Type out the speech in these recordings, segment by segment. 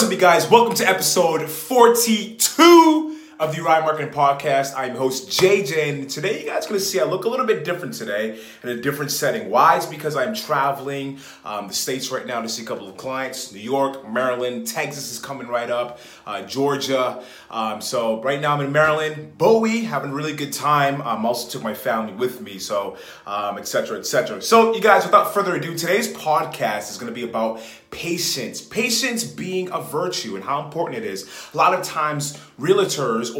What's up, you guys? Welcome to episode 42 of the URI Marketing Podcast. I'm your host, JJ, and today you guys are going to see I look a little bit different today in a different setting. Why? It's because I'm traveling the states right now to see a couple of clients. New York, Maryland, Texas is coming right up, Georgia. So right now I'm in Maryland, Bowie, having a really good time. I also took my family with me, so et cetera, et cetera. So you guys, without further ado, today's podcast is going to be about patience. Patience being a virtue and how important it is. A lot of times realtors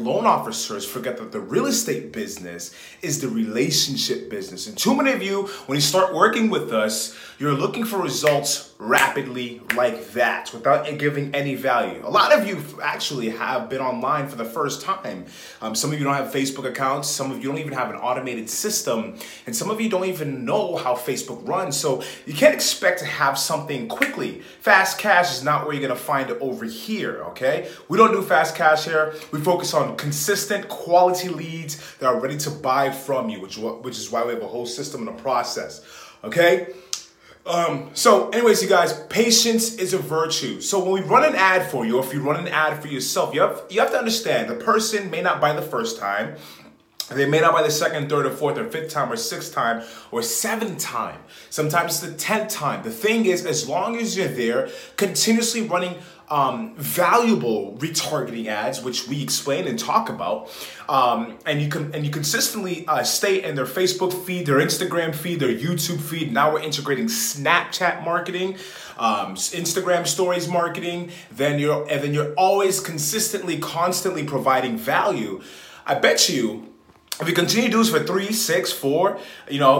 loan officers forget that the real estate business is the relationship business. And too many of you, when you start working with us, you're looking for results rapidly like that without giving any value. A lot of you actually have been online for the first time. Some of you don't have Facebook accounts. Some of you don't even have an automated system. And some of you don't even know how Facebook runs. So you can't expect to have something quickly. Fast cash is not where you're going to find it over here, okay? We don't do fast cash here. We focus on consistent quality leads that are ready to buy from you, which is why we have a whole system and a process, okay? So anyways, you guys, patience is a virtue. So when we run an ad for you, or if you run an ad for yourself, you have to understand the person may not buy the first time. They may not buy the second, third, or fourth, or fifth time, or sixth time, or seventh time. Sometimes it's the 10th time. The thing is, as long as you're there, continuously running valuable retargeting ads, which we explain and talk about, and you consistently stay in their Facebook feed, their Instagram feed, their YouTube feed. Now we're integrating Snapchat marketing, Instagram stories marketing. Then you're always consistently, constantly providing value. I bet you, if you continue to do this for 3, 6, 4,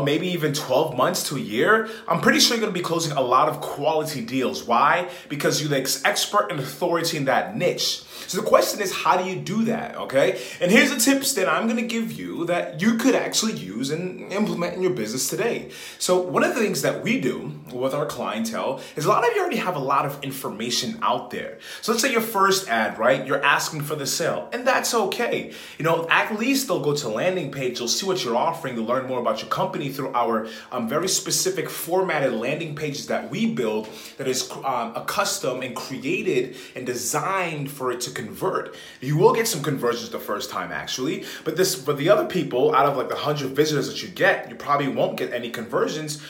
maybe even 12 months to a year, I'm pretty sure you're going to be closing a lot of quality deals. Why? Because you're the expert and authority in that niche. So the question is, how do you do that, okay? And here's the tips that I'm going to give you that you could actually use and implement in your business today. So one of the things that we do with our clientele is a lot of you already have a lot of information out there. So let's say your first ad, right? You're asking for the sale, and that's okay. At least they'll go to landing page, you'll see what you're offering, you'll learn more about your company through our very specific formatted landing pages that we build that is accustomed and created and designed for it to convert. You will get some conversions the first time actually, but the other people, out of like the 100 visitors that you get, you probably won't get any conversions,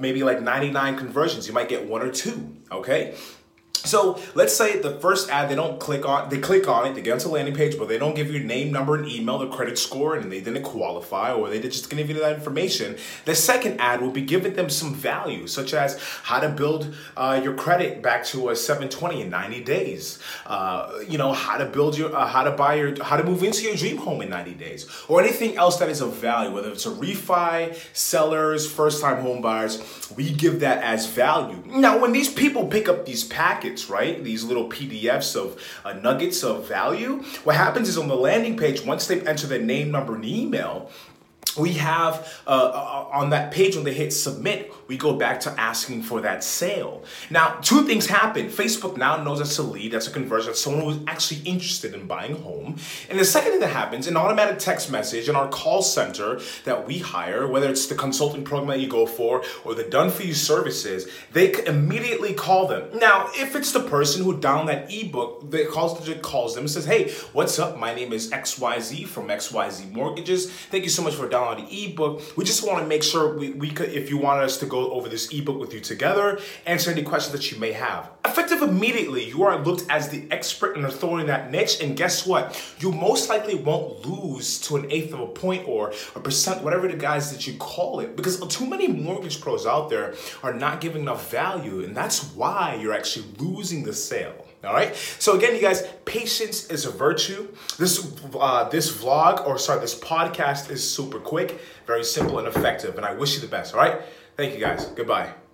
maybe like 99 conversions. You might get 1 or 2, okay? So let's say the first ad, they click on it, they get onto the landing page, but they don't give you your name, number, and email, their credit score, and they didn't qualify, or they just didn't give you that information. The second ad will be giving them some value, such as how to build your credit back to a 720 in 90 days. How to move into your dream home in 90 days, or anything else that is of value, whether it's a refi, sellers, first-time home buyers. We give that as value. Now, when these people pick up these packets, right? These little PDFs of nuggets of value. What happens is on the landing page, once they've entered their name, number, and email, we have on that page when they hit submit, we go back to asking for that sale. Now, 2 things happen. Facebook now knows that's a lead, that's a conversion, that's someone who's actually interested in buying a home. And the second thing that happens, an automatic text message in our call center that we hire, whether it's the consulting program that you go for or the done-for-you services, they immediately call them. Now, if it's the person who downloaded that ebook, the call center calls them and says, hey, what's up? My name is XYZ from XYZ Mortgages. Thank you so much for downloading the ebook. We just want to make sure we could, if you wanted us to go over this ebook with you together, answer any questions that you may have. Effective immediately, you are looked as the expert and authority in that niche, and guess what? You most likely won't lose to an 1/8 of a point or a percent, whatever the guys that you call it, because too many mortgage pros out there are not giving enough value, and that's why you're actually losing the sale. All right. So again, you guys, patience is a virtue. This podcast is super quick, very simple and effective, and I wish you the best. All right. Thank you, guys. Goodbye.